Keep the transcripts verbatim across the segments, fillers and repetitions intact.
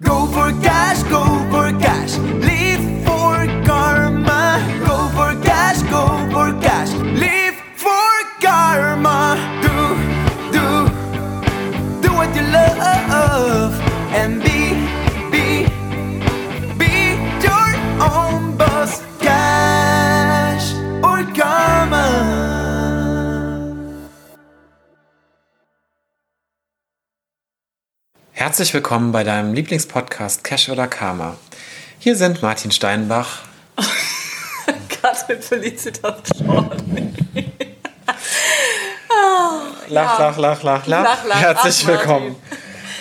Go for cash, go for cash, live for karma. Go for cash, go for cash, live for karma. Do, do, do what you love and be, be, be your own boss. Cash or karma. Herzlich willkommen bei deinem Lieblingspodcast Cash oder Karma. Hier sind Martin Steinbach. Catherine Felicitas. Lach, lach, lach, lach, lach. Herzlich willkommen.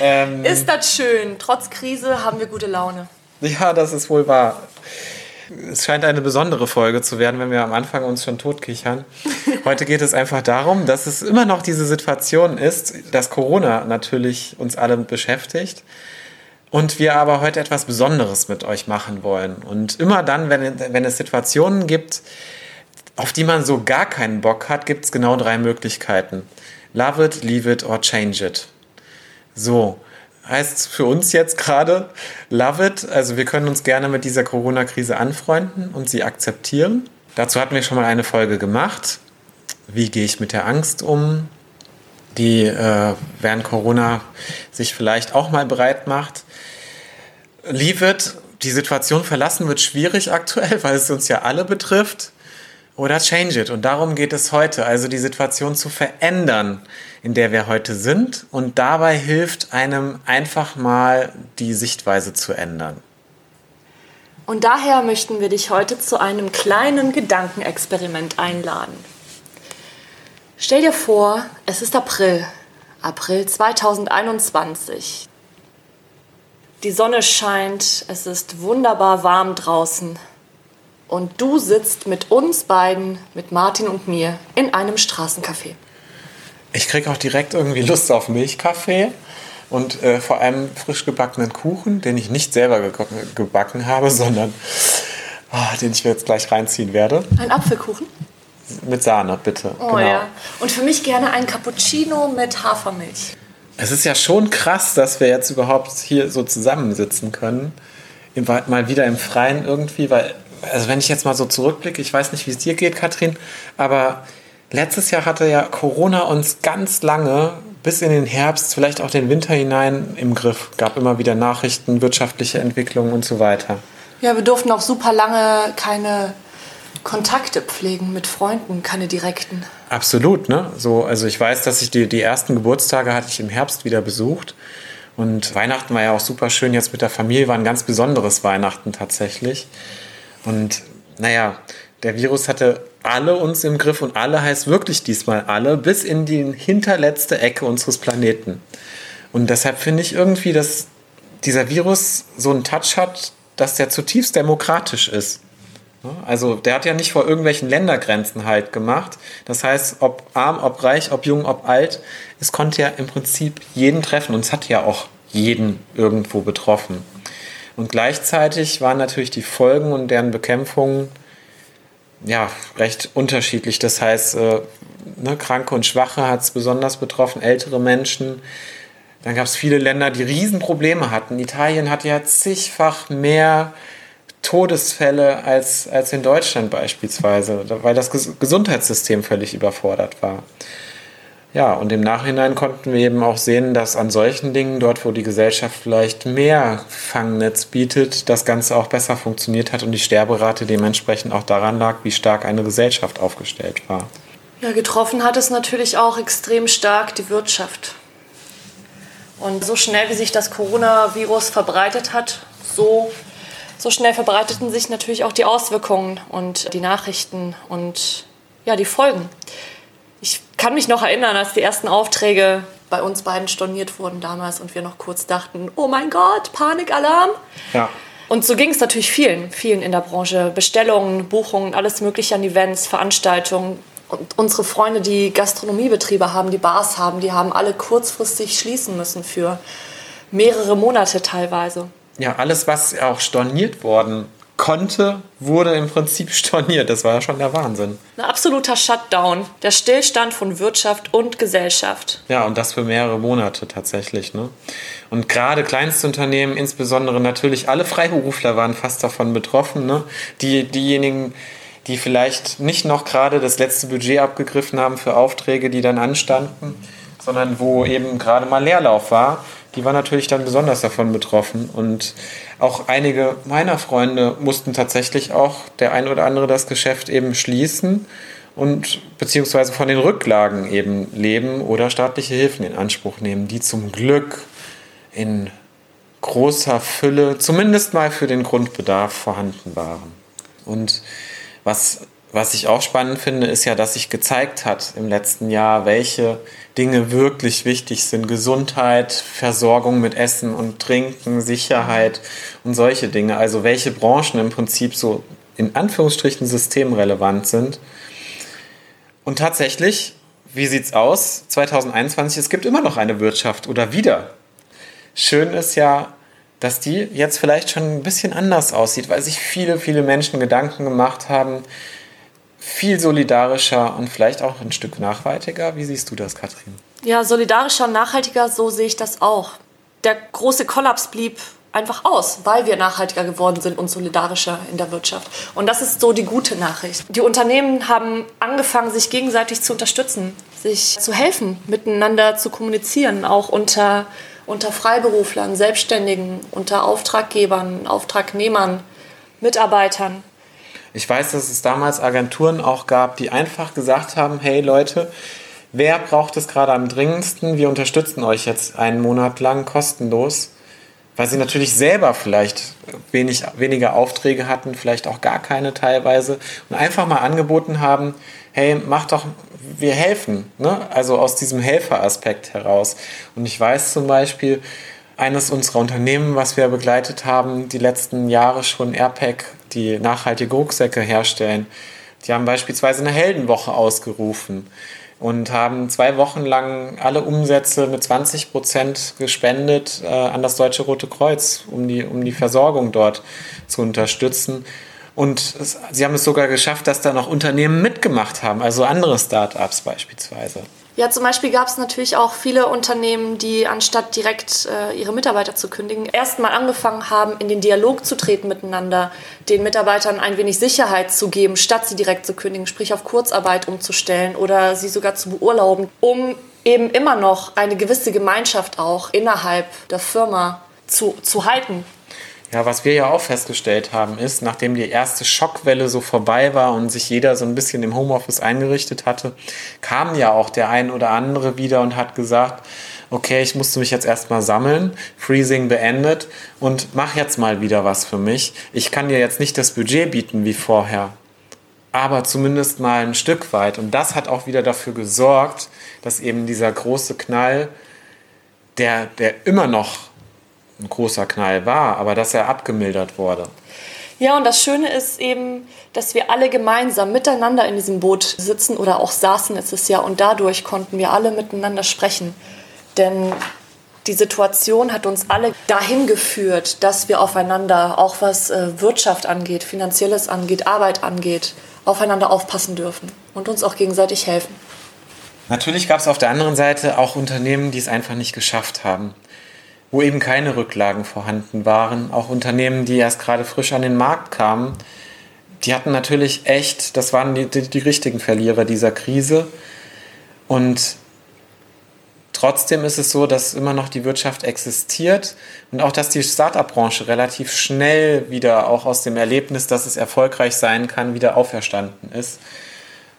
Ähm, ist das schön. Trotz Krise haben wir gute Laune. Ja, das ist wohl wahr. Es scheint eine besondere Folge zu werden, wenn wir am Anfang uns schon totkichern. Heute geht es einfach darum, dass es immer noch diese Situation ist, dass Corona natürlich uns alle beschäftigt und wir aber heute etwas Besonderes mit euch machen wollen. Und immer dann, wenn, wenn es Situationen gibt, auf die man so gar keinen Bock hat, gibt es genau drei Möglichkeiten. Love it, leave it or change it. So. Heißt für uns jetzt gerade, love it. Also wir können uns gerne mit dieser Corona-Krise anfreunden und sie akzeptieren. Dazu hatten wir schon mal eine Folge gemacht. Wie gehe ich mit der Angst um, die äh, während Corona sich vielleicht auch mal breit macht. Leave it. Die Situation verlassen wird schwierig aktuell, weil es uns ja alle betrifft. Oder change it. Und darum geht es heute. Also die Situation zu verändern, in der wir heute sind. Und dabei hilft einem einfach mal, die Sichtweise zu ändern. Und daher möchten wir dich heute zu einem kleinen Gedankenexperiment einladen. Stell dir vor, es ist April. April zweitausendeinundzwanzig. Die Sonne scheint, es ist wunderbar warm draußen. Und du sitzt mit uns beiden, mit Martin und mir, in einem Straßencafé. Ich kriege auch direkt irgendwie Lust auf Milchkaffee und äh, vor allem frisch gebackenen Kuchen, den ich nicht selber ge- gebacken habe, sondern oh, den ich mir jetzt gleich reinziehen werde. Ein Apfelkuchen? Mit Sahne, bitte. Oh genau. Ja. Und für mich gerne ein Cappuccino mit Hafermilch. Es ist ja schon krass, dass wir jetzt überhaupt hier so zusammensitzen können. Mal wieder im Freien irgendwie, weil... Also wenn ich jetzt mal so zurückblicke, ich weiß nicht, wie es dir geht, Katrin, aber letztes Jahr hatte ja Corona uns ganz lange, bis in den Herbst, vielleicht auch den Winter hinein im Griff. Gab immer wieder Nachrichten, wirtschaftliche Entwicklungen und so weiter. Ja, wir durften auch super lange keine Kontakte pflegen mit Freunden, keine direkten. Absolut, ne? So, also ich weiß, dass ich die, die ersten Geburtstage hatte ich im Herbst wieder besucht. Und Weihnachten war ja auch super schön, jetzt mit der Familie war ein ganz besonderes Weihnachten tatsächlich. Und naja, der Virus hatte alle uns im Griff und alle heißt wirklich diesmal alle, bis in die hinterletzte Ecke unseres Planeten. Und deshalb finde ich irgendwie, dass dieser Virus so einen Touch hat, dass der zutiefst demokratisch ist. Also der hat ja nicht vor irgendwelchen Ländergrenzen halt gemacht. Das heißt, ob arm, ob reich, ob jung, ob alt, es konnte ja im Prinzip jeden treffen und es hat ja auch jeden irgendwo betroffen. Und gleichzeitig waren natürlich die Folgen und deren Bekämpfung ja, recht unterschiedlich. Das heißt, äh, ne, Kranke und Schwache hat es besonders betroffen, ältere Menschen. Dann gab es viele Länder, die Riesenprobleme hatten. Italien hatte ja zigfach mehr Todesfälle als, als in Deutschland beispielsweise, weil das Gesundheitssystem völlig überfordert war. Ja, und im Nachhinein konnten wir eben auch sehen, dass an solchen Dingen, dort wo die Gesellschaft vielleicht mehr Fangnetz bietet, das Ganze auch besser funktioniert hat und die Sterberate dementsprechend auch daran lag, wie stark eine Gesellschaft aufgestellt war. Ja, getroffen hat es natürlich auch extrem stark die Wirtschaft. Und so schnell, wie sich das Coronavirus verbreitet hat, so, so schnell verbreiteten sich natürlich auch die Auswirkungen und die Nachrichten und ja, die Folgen. Ich kann mich noch erinnern, als die ersten Aufträge bei uns beiden storniert wurden damals und wir noch kurz dachten, oh mein Gott, Panikalarm. Ja. Und so ging es natürlich vielen, vielen in der Branche. Bestellungen, Buchungen, alles mögliche an Events, Veranstaltungen. Und unsere Freunde, die Gastronomiebetriebe haben, die Bars haben, die haben alle kurzfristig schließen müssen für mehrere Monate teilweise. Ja, alles, was auch storniert worden konnte, wurde im Prinzip storniert. Das war ja schon der Wahnsinn. Ein absoluter Shutdown. Der Stillstand von Wirtschaft und Gesellschaft. Ja, und das für mehrere Monate tatsächlich, ne? Und gerade Kleinstunternehmen, insbesondere natürlich alle Freiberufler waren fast davon betroffen, ne? Die, diejenigen, die vielleicht nicht noch gerade das letzte Budget abgegriffen haben für Aufträge, die dann anstanden, sondern wo eben gerade mal Leerlauf war, die waren natürlich dann besonders davon betroffen. Und auch einige meiner Freunde mussten tatsächlich auch, der ein oder andere, das Geschäft eben schließen und beziehungsweise von den Rücklagen eben leben oder staatliche Hilfen in Anspruch nehmen, die zum Glück in großer Fülle, zumindest mal für den Grundbedarf, vorhanden waren. Und was, was ich auch spannend finde, ist ja, dass sich gezeigt hat im letzten Jahr, welche Dinge wirklich wichtig sind. Gesundheit, Versorgung mit Essen und Trinken, Sicherheit und solche Dinge. Also welche Branchen im Prinzip so in Anführungsstrichen systemrelevant sind. Und tatsächlich, wie sieht's aus? zwanzig einundzwanzig, es gibt immer noch eine Wirtschaft oder wieder. Schön ist ja, dass die jetzt vielleicht schon ein bisschen anders aussieht, weil sich viele, viele Menschen Gedanken gemacht haben, viel solidarischer und vielleicht auch ein Stück nachhaltiger. Wie siehst du das, Katrin? Ja, solidarischer und nachhaltiger, so sehe ich das auch. Der große Kollaps blieb einfach aus, weil wir nachhaltiger geworden sind und solidarischer in der Wirtschaft. Und das ist so die gute Nachricht. Die Unternehmen haben angefangen, sich gegenseitig zu unterstützen, sich zu helfen, miteinander zu kommunizieren, auch unter unter Freiberuflern, Selbstständigen, unter Auftraggebern, Auftragnehmern, Mitarbeitern. Ich weiß, dass es damals Agenturen auch gab, die einfach gesagt haben, hey Leute, wer braucht es gerade am dringendsten? Wir unterstützen euch jetzt einen Monat lang kostenlos, weil sie natürlich selber vielleicht wenig, weniger Aufträge hatten, vielleicht auch gar keine teilweise, und einfach mal angeboten haben, hey, macht doch, wir helfen, ne? Also aus diesem Helferaspekt heraus. Und ich weiß zum Beispiel, eines unserer Unternehmen, was wir begleitet haben, die letzten Jahre schon, AirPack, die nachhaltige Rucksäcke herstellen, die haben beispielsweise eine Heldenwoche ausgerufen und haben zwei Wochen lang alle Umsätze mit zwanzig Prozent gespendet äh, an das Deutsche Rote Kreuz, um die, um die Versorgung dort zu unterstützen. Und es, sie haben es sogar geschafft, dass da noch Unternehmen mitgemacht haben, also andere Start-ups beispielsweise. Ja, zum Beispiel gab es natürlich auch viele Unternehmen, die anstatt direkt äh, ihre Mitarbeiter zu kündigen, erstmal angefangen haben, in den Dialog zu treten miteinander, den Mitarbeitern ein wenig Sicherheit zu geben, statt sie direkt zu kündigen, sprich auf Kurzarbeit umzustellen oder sie sogar zu beurlauben, um eben immer noch eine gewisse Gemeinschaft auch innerhalb der Firma zu, zu halten. Ja, was wir ja auch festgestellt haben, ist, nachdem die erste Schockwelle so vorbei war und sich jeder so ein bisschen im Homeoffice eingerichtet hatte, kam ja auch der ein oder andere wieder und hat gesagt, okay, ich musste mich jetzt erstmal sammeln, Freezing beendet und mach jetzt mal wieder was für mich. Ich kann dir jetzt nicht das Budget bieten wie vorher, aber zumindest mal ein Stück weit. Und das hat auch wieder dafür gesorgt, dass eben dieser große Knall, der, der immer noch ein großer Knall war, aber dass er abgemildert wurde. Ja, und das Schöne ist eben, dass wir alle gemeinsam miteinander in diesem Boot sitzen oder auch saßen letztes Jahr, und dadurch konnten wir alle miteinander sprechen. Denn die Situation hat uns alle dahin geführt, dass wir aufeinander, auch was Wirtschaft angeht, Finanzielles angeht, Arbeit angeht, aufeinander aufpassen dürfen und uns auch gegenseitig helfen. Natürlich gab es auf der anderen Seite auch Unternehmen, die es einfach nicht geschafft haben, wo eben keine Rücklagen vorhanden waren. Auch Unternehmen, die erst gerade frisch an den Markt kamen, die hatten natürlich echt, das waren die, die, die richtigen Verlierer dieser Krise. Und trotzdem ist es so, dass immer noch die Wirtschaft existiert und auch, dass die Start-up-Branche relativ schnell wieder auch aus dem Erlebnis, dass es erfolgreich sein kann, wieder auferstanden ist.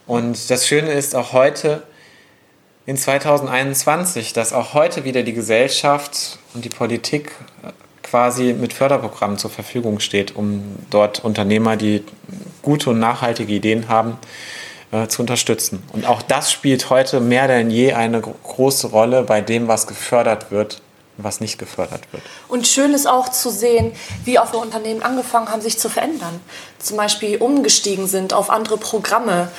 Und das Schöne ist auch heute, in zwanzig einundzwanzig, dass auch heute wieder die Gesellschaft und die Politik quasi mit Förderprogrammen zur Verfügung steht, um dort Unternehmer, die gute und nachhaltige Ideen haben, äh, zu unterstützen. Und auch das spielt heute mehr denn je eine große Rolle bei dem, was gefördert wird, was nicht gefördert wird. Und schön ist auch zu sehen, wie auch Unternehmen angefangen haben, sich zu verändern. Zum Beispiel umgestiegen sind auf andere Programme,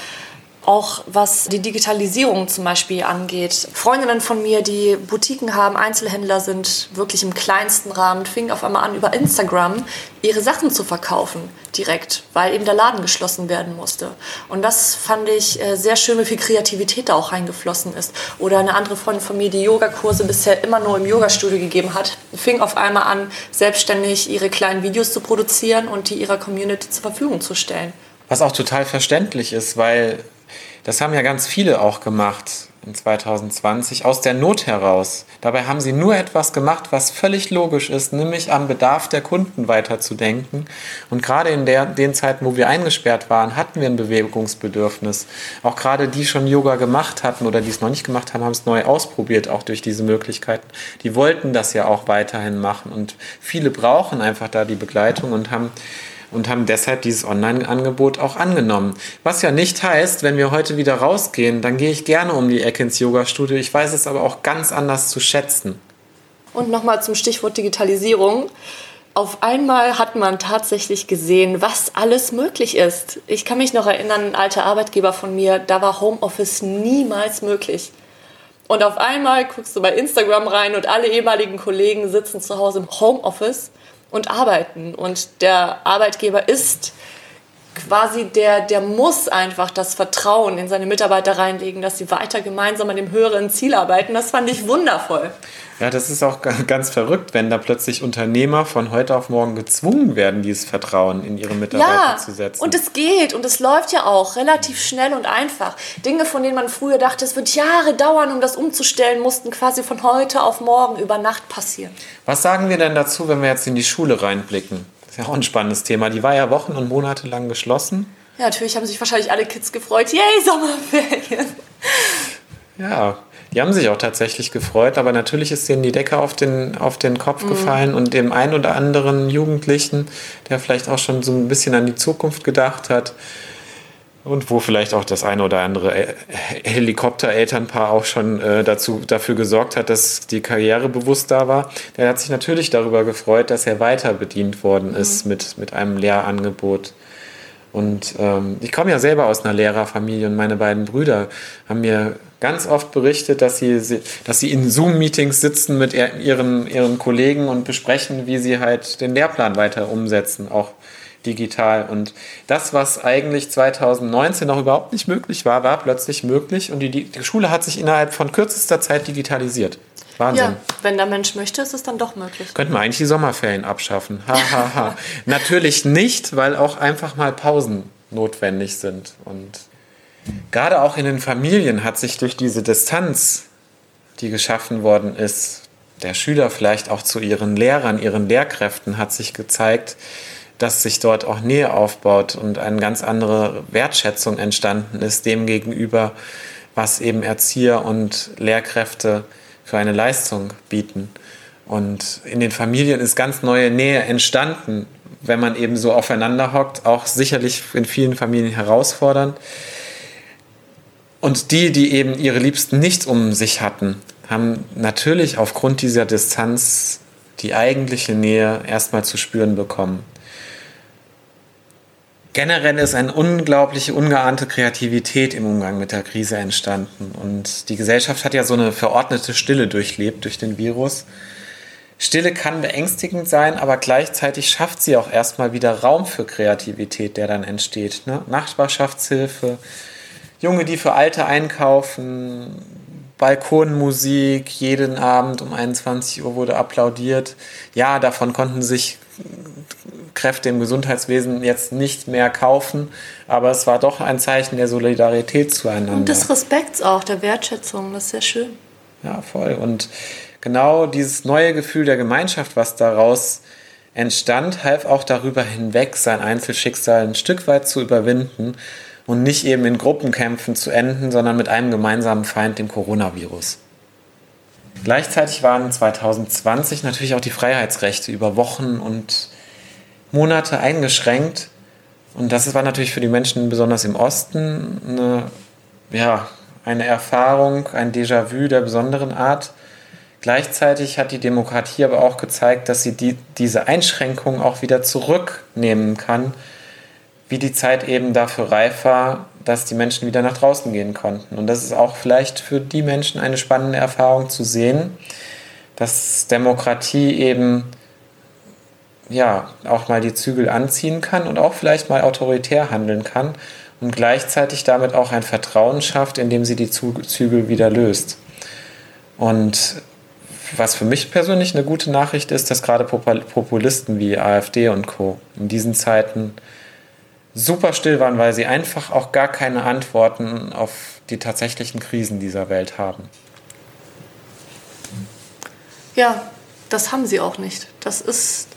auch was die Digitalisierung zum Beispiel angeht. Freundinnen von mir, die Boutiquen haben, Einzelhändler sind, wirklich im kleinsten Rahmen, fingen auf einmal an, über Instagram ihre Sachen zu verkaufen direkt, weil eben der Laden geschlossen werden musste. Und das fand ich sehr schön, wie viel Kreativität da auch reingeflossen ist. Oder eine andere Freundin von mir, die Yogakurse bisher immer nur im Yogastudio gegeben hat, fing auf einmal an, selbstständig ihre kleinen Videos zu produzieren und die ihrer Community zur Verfügung zu stellen. Was auch total verständlich ist, weil das haben ja ganz viele auch gemacht in zwanzig zwanzig, aus der Not heraus. Dabei haben sie nur etwas gemacht, was völlig logisch ist, nämlich am Bedarf der Kunden weiterzudenken. Und gerade in der, den Zeiten, wo wir eingesperrt waren, hatten wir ein Bewegungsbedürfnis. Auch gerade die, die schon Yoga gemacht hatten oder die es noch nicht gemacht haben, haben es neu ausprobiert, auch durch diese Möglichkeiten. Die wollten das ja auch weiterhin machen. Und viele brauchen einfach da die Begleitung und haben... Und haben deshalb dieses Online-Angebot auch angenommen. Was ja nicht heißt, wenn wir heute wieder rausgehen, dann gehe ich gerne um die Ecke ins Yoga-Studio. Ich weiß es aber auch ganz anders zu schätzen. Und nochmal zum Stichwort Digitalisierung. Auf einmal hat man tatsächlich gesehen, was alles möglich ist. Ich kann mich noch erinnern, ein alter Arbeitgeber von mir, da war Homeoffice niemals möglich. Und auf einmal guckst du bei Instagram rein und alle ehemaligen Kollegen sitzen zu Hause im Homeoffice und arbeiten. Und der Arbeitgeber ist quasi, der, der muss einfach das Vertrauen in seine Mitarbeiter reinlegen, dass sie weiter gemeinsam an dem höheren Ziel arbeiten. Das fand ich wundervoll. Ja, das ist auch ganz verrückt, wenn da plötzlich Unternehmer von heute auf morgen gezwungen werden, dieses Vertrauen in ihre Mitarbeiter ja, zu setzen. Ja, und es geht und es läuft ja auch relativ schnell und einfach. Dinge, von denen man früher dachte, es wird Jahre dauern, um das umzustellen, mussten quasi von heute auf morgen über Nacht passieren. Was sagen wir denn dazu, wenn wir jetzt in die Schule reinblicken? Das ist ja auch ein spannendes Thema. Die war ja Wochen und Monate lang geschlossen. Ja, natürlich haben sich wahrscheinlich alle Kids gefreut. Yay, Sommerferien! Ja, die haben sich auch tatsächlich gefreut, aber natürlich ist denen die Decke auf den, auf den Kopf gefallen. Mhm. Und dem einen oder anderen Jugendlichen, der vielleicht auch schon so ein bisschen an die Zukunft gedacht hat und wo vielleicht auch das eine oder andere Helikopter-Elternpaar auch schon äh, dazu, dafür gesorgt hat, dass die Karriere bewusst da war, der hat sich natürlich darüber gefreut, dass er weiter bedient worden ist mhm. mit, mit einem Lehrangebot. Und ähm, ich komme ja selber aus einer Lehrerfamilie und meine beiden Brüder haben mir ganz oft berichtet, dass sie, dass sie in Zoom-Meetings sitzen mit ihren, ihren Kollegen und besprechen, wie sie halt den Lehrplan weiter umsetzen, auch digital. Und das, was eigentlich zwanzig neunzehn noch überhaupt nicht möglich war, war plötzlich möglich. Und die, die Schule hat sich innerhalb von kürzester Zeit digitalisiert. Wahnsinn. Ja, wenn der Mensch möchte, ist es dann doch möglich. Könnten wir eigentlich die Sommerferien abschaffen. Ha, ha, ha. Natürlich nicht, weil auch einfach mal Pausen notwendig sind. Und gerade auch in den Familien hat sich durch diese Distanz, die geschaffen worden ist, der Schüler vielleicht auch zu ihren Lehrern, ihren Lehrkräften, hat sich gezeigt, dass sich dort auch Nähe aufbaut und eine ganz andere Wertschätzung entstanden ist, dem gegenüber, was eben Erzieher und Lehrkräfte für eine Leistung bieten. Und in den Familien ist ganz neue Nähe entstanden, wenn man eben so aufeinander hockt, auch sicherlich in vielen Familien herausfordernd. Und die, die eben ihre Liebsten nicht um sich hatten, haben natürlich aufgrund dieser Distanz die eigentliche Nähe erstmal zu spüren bekommen. Generell ist eine unglaubliche, ungeahnte Kreativität im Umgang mit der Krise entstanden. Und die Gesellschaft hat ja so eine verordnete Stille durchlebt durch den Virus. Stille kann beängstigend sein, aber gleichzeitig schafft sie auch erstmal wieder Raum für Kreativität, der dann entsteht. Ne? Nachbarschaftshilfe, Junge, die für Alte einkaufen, Balkonmusik, jeden Abend um einundzwanzig Uhr wurde applaudiert. Ja, davon konnten sich Kräfte im Gesundheitswesen jetzt nicht mehr kaufen, aber es war doch ein Zeichen der Solidarität zueinander. Und des Respekts auch, der Wertschätzung, das ist sehr schön. Ja, voll. Und genau dieses neue Gefühl der Gemeinschaft, was daraus entstand, half auch darüber hinweg, sein Einzelschicksal ein Stück weit zu überwinden und nicht eben in Gruppenkämpfen zu enden, sondern mit einem gemeinsamen Feind, dem Coronavirus. Gleichzeitig waren zwanzig zwanzig natürlich auch die Freiheitsrechte über Wochen und Monate eingeschränkt. Und das war natürlich für die Menschen, besonders im Osten, eine, ja, eine Erfahrung, ein Déjà-vu der besonderen Art. Gleichzeitig hat die Demokratie aber auch gezeigt, dass sie die, diese Einschränkungen auch wieder zurücknehmen kann, wie die Zeit eben dafür reif war, dass die Menschen wieder nach draußen gehen konnten. Und das ist auch vielleicht für die Menschen eine spannende Erfahrung zu sehen, dass Demokratie eben ja auch mal die Zügel anziehen kann und auch vielleicht mal autoritär handeln kann und gleichzeitig damit auch ein Vertrauen schafft, indem sie die Zügel wieder löst. Und was für mich persönlich eine gute Nachricht ist, dass gerade Populisten wie AfD und Co. in diesen Zeiten super still waren, weil sie einfach auch gar keine Antworten auf die tatsächlichen Krisen dieser Welt haben. Ja, das haben sie auch nicht. Das ist,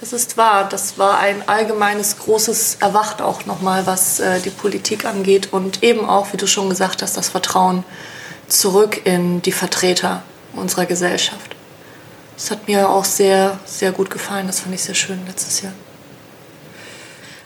das ist wahr. Das war ein allgemeines, großes Erwacht auch nochmal, was äh, die Politik angeht. Und eben auch, wie du schon gesagt hast, das Vertrauen zurück in die Vertreter unserer Gesellschaft. Das hat mir auch sehr, sehr gut gefallen. Das fand ich sehr schön letztes Jahr.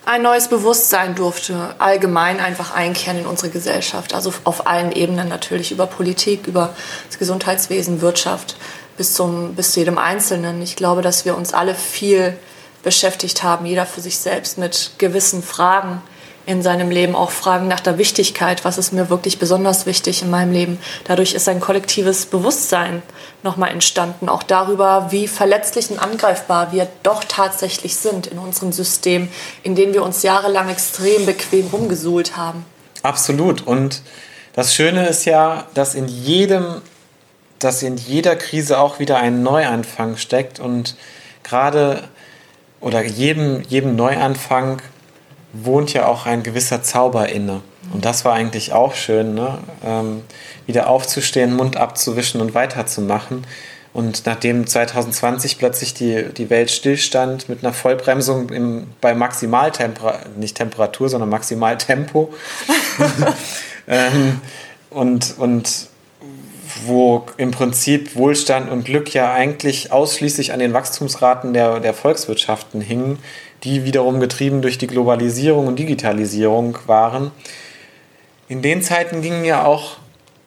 Ein neues Bewusstsein durfte allgemein einfach einkehren in unsere Gesellschaft. Also auf allen Ebenen natürlich, über Politik, über das Gesundheitswesen, Wirtschaft, bis zum, bis zu jedem Einzelnen. Ich glaube, dass wir uns alle viel beschäftigt haben, jeder für sich selbst mit gewissen Fragen in seinem Leben, auch Fragen nach der Wichtigkeit, was ist mir wirklich besonders wichtig in meinem Leben. Dadurch ist ein kollektives Bewusstsein nochmal entstanden, auch darüber, wie verletzlich und angreifbar wir doch tatsächlich sind in unserem System, in dem wir uns jahrelang extrem bequem rumgesuhlt haben. Absolut. Und das Schöne ist ja, dass in jedem, dass in jeder Krise auch wieder ein Neuanfang steckt und gerade oder jedem, jedem Neuanfang wohnt ja auch ein gewisser Zauber inne. Und das war eigentlich auch schön, ne? Ähm, wieder aufzustehen, Mund abzuwischen und weiterzumachen. Und nachdem zwanzig zwanzig plötzlich die, die Welt stillstand, mit einer Vollbremsung im, bei Maximaltemperatur, nicht Temperatur, sondern Maximaltempo, ähm, und, und wo im Prinzip Wohlstand und Glück ja eigentlich ausschließlich an den Wachstumsraten der, der Volkswirtschaften hingen, die wiederum getrieben durch die Globalisierung und Digitalisierung waren. In den Zeiten gingen ja auch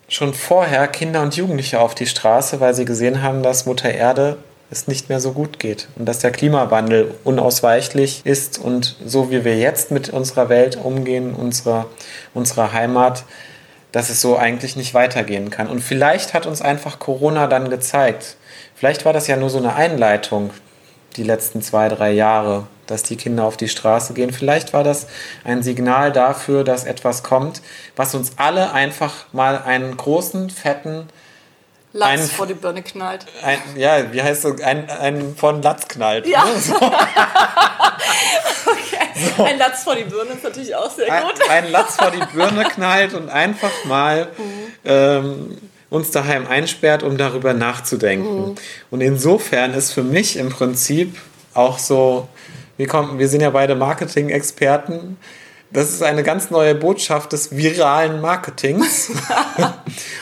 schon vorher Kinder und Jugendliche auf die Straße, weil sie gesehen haben, dass Mutter Erde es nicht mehr so gut geht und dass der Klimawandel unausweichlich ist und so wie wir jetzt mit unserer Welt umgehen, unserer, unserer Heimat, dass es so eigentlich nicht weitergehen kann. Und vielleicht hat uns einfach Corona dann gezeigt, vielleicht war das ja nur so eine Einleitung, die letzten zwei, drei Jahre, dass die Kinder auf die Straße gehen. Vielleicht war das ein Signal dafür, dass etwas kommt, was uns alle einfach mal einen großen, fetten... Latz einen, vor die Birne knallt. Ein, ja, wie heißt das? Ein, ein von Latz knallt. Ja. Ne? So. Okay. So. Ein Latz vor die Birne ist natürlich auch sehr gut. Ein, ein Latz vor die Birne knallt und einfach mal... Mhm. Ähm, uns daheim einsperrt, um darüber nachzudenken. Mhm. Und insofern ist für mich im Prinzip auch so, wir, kommen, wir sind ja beide Marketing-Experten, das ist eine ganz neue Botschaft des viralen Marketings.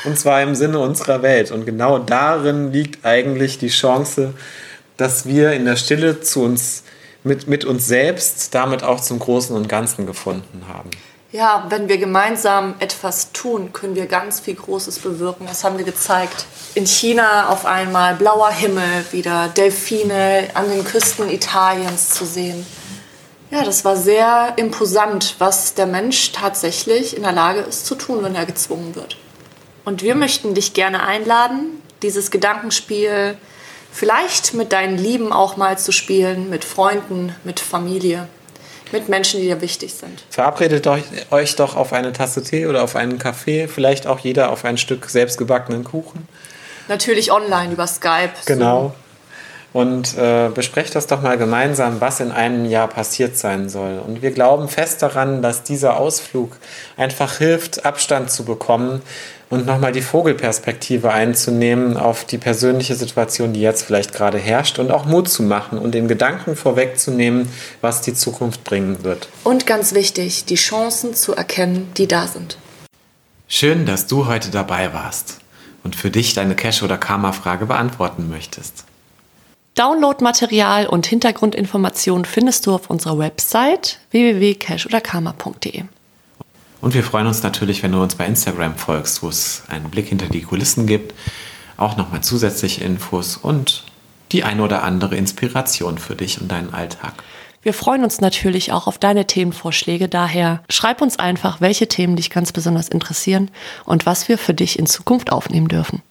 Und zwar im Sinne unserer Welt. Und genau darin liegt eigentlich die Chance, dass wir in der Stille zu uns, mit, mit uns selbst, damit auch zum Großen und Ganzen gefunden haben. Ja, wenn wir gemeinsam etwas tun, können wir ganz viel Großes bewirken. Das haben wir gezeigt. In China auf einmal blauer Himmel, wieder Delfine an den Küsten Italiens zu sehen. Ja, das war sehr imposant, was der Mensch tatsächlich in der Lage ist zu tun, wenn er gezwungen wird. Und wir möchten dich gerne einladen, dieses Gedankenspiel vielleicht mit deinen Lieben auch mal zu spielen, mit Freunden, mit Familie. Mit Menschen, die dir wichtig sind. Verabredet euch, euch doch auf eine Tasse Tee oder auf einen Kaffee, vielleicht auch jeder auf ein Stück selbstgebackenen Kuchen. Natürlich online über Skype. Genau. So. Und äh, besprecht das doch mal gemeinsam, was in einem Jahr passiert sein soll. Und wir glauben fest daran, dass dieser Ausflug einfach hilft, Abstand zu bekommen und nochmal die Vogelperspektive einzunehmen auf die persönliche Situation, die jetzt vielleicht gerade herrscht und auch Mut zu machen und den Gedanken vorwegzunehmen, was die Zukunft bringen wird. Und ganz wichtig, die Chancen zu erkennen, die da sind. Schön, dass du heute dabei warst und für dich deine Cash- oder Karma-Frage beantworten möchtest. Downloadmaterial und Hintergrundinformationen findest du auf unserer Website w w w punkt cash oder karma punkt d e. Und wir freuen uns natürlich, wenn du uns bei Instagram folgst, wo es einen Blick hinter die Kulissen gibt, auch nochmal zusätzliche Infos und die eine oder andere Inspiration für dich und deinen Alltag. Wir freuen uns natürlich auch auf deine Themenvorschläge. Daher schreib uns einfach, welche Themen dich ganz besonders interessieren und was wir für dich in Zukunft aufnehmen dürfen.